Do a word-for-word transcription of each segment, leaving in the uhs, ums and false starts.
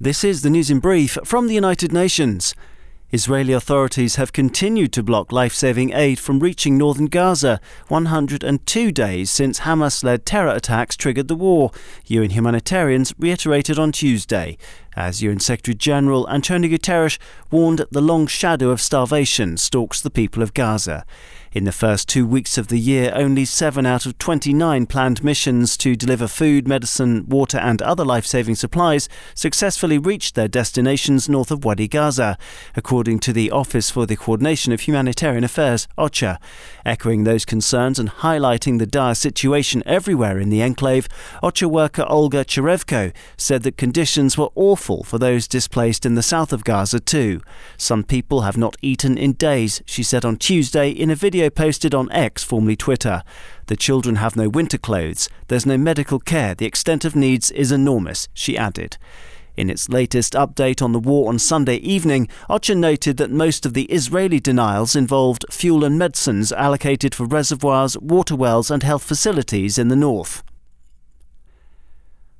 This is the news in brief from the United Nations. Israeli authorities have continued to block life-saving aid from reaching northern Gaza, one hundred two days since Hamas-led terror attacks triggered the war, U N humanitarians reiterated on Tuesday, as U N Secretary-General António Guterres warned the long shadow of starvation stalks the people of Gaza. In the first two weeks of the year, only seven out of twenty-nine planned missions to deliver food, medicine, water and other life-saving supplies successfully reached their destinations north of Wadi Gaza, according to the Office for the Coordination of Humanitarian Affairs, OCHA. Echoing those concerns and highlighting the dire situation everywhere in the enclave, OCHA worker Olga Cherevko said that conditions were awful for those displaced in the south of Gaza too. "Some people have not eaten in days," she said on Tuesday in a video posted on X, formerly Twitter. "The children have no winter clothes. There's no medical care. The extent of needs is enormous," she added. In its latest update on the war on Sunday evening, OCHA noted that most of the Israeli denials involved fuel and medicines allocated for reservoirs, water wells and health facilities in the north.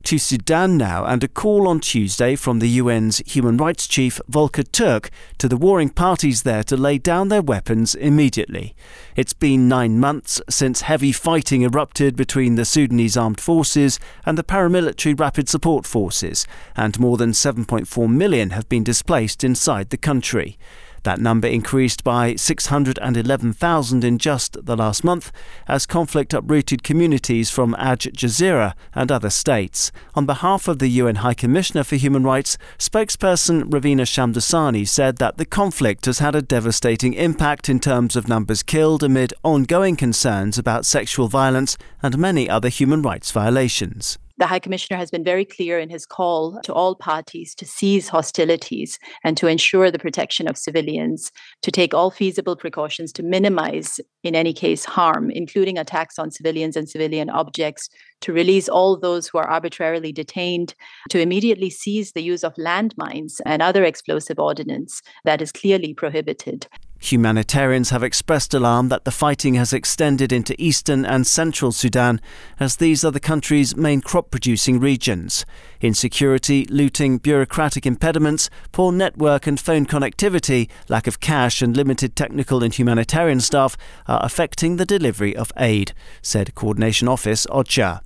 To Sudan now, and a call on Tuesday from the U N's Human Rights Chief Volker Turk to the warring parties there to lay down their weapons immediately. It's been nine months since heavy fighting erupted between the Sudanese Armed Forces and the paramilitary Rapid Support Forces, and more than seven point four million have been displaced inside the country. That number increased by six hundred eleven thousand in just the last month as conflict uprooted communities from Al Jazira and other states. On behalf of the U N High Commissioner for Human Rights, spokesperson Ravina Shamdasani said that the conflict has had a devastating impact in terms of numbers killed amid ongoing concerns about sexual violence and many other human rights violations. The High Commissioner has been very clear in his call to all parties to cease hostilities and to ensure the protection of civilians, to take all feasible precautions to minimize, in any case, harm, including attacks on civilians and civilian objects, to release all those who are arbitrarily detained, to immediately cease the use of landmines and other explosive ordnance that is clearly prohibited. Humanitarians have expressed alarm that the fighting has extended into eastern and central Sudan, as these are the country's main crop-producing regions. Insecurity, looting, bureaucratic impediments, poor network and phone connectivity, lack of cash and limited technical and humanitarian staff are affecting the delivery of aid, said Coordination Office OCHA.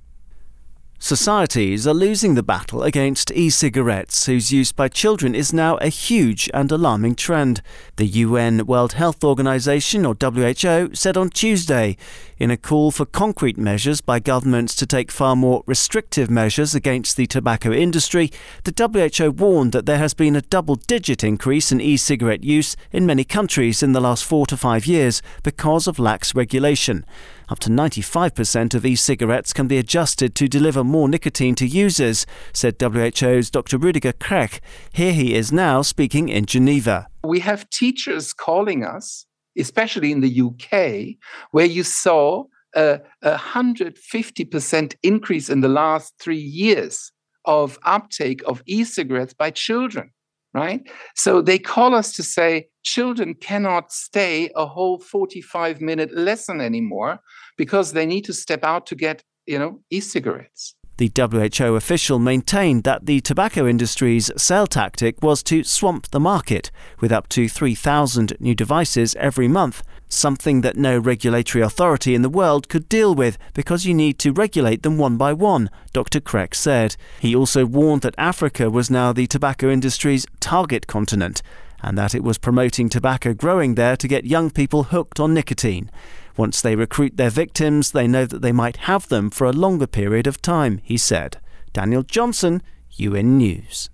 Societies are losing the battle against e-cigarettes, whose use by children is now a huge and alarming trend. The U N World Health Organization, or W H O, said on Tuesday, in a call for concrete measures by governments to take far more restrictive measures against the tobacco industry, the W H O warned that there has been a double-digit increase in e-cigarette use in many countries in the last four to five years because of lax regulation. Up to ninety-five percent of e-cigarettes can be adjusted to deliver more nicotine to users, said W H O's Doctor Rudiger Krech. Here he is now speaking in Geneva. We have teachers calling us, especially in the U K, where you saw a one hundred fifty percent increase in the last three years of uptake of e-cigarettes by children, right? So they call us to say, children cannot stay a whole forty-five minute lesson anymore because they need to step out to get, you know, e-cigarettes. The W H O official maintained that the tobacco industry's sale tactic was to swamp the market with up to three thousand new devices every month, something that no regulatory authority in the world could deal with because you need to regulate them one by one, Doctor Krech said. He also warned that Africa was now the tobacco industry's target continent, and that it was promoting tobacco growing there to get young people hooked on nicotine. Once they recruit their victims, they know that they might have them for a longer period of time, he said. Daniel Johnson, U N News.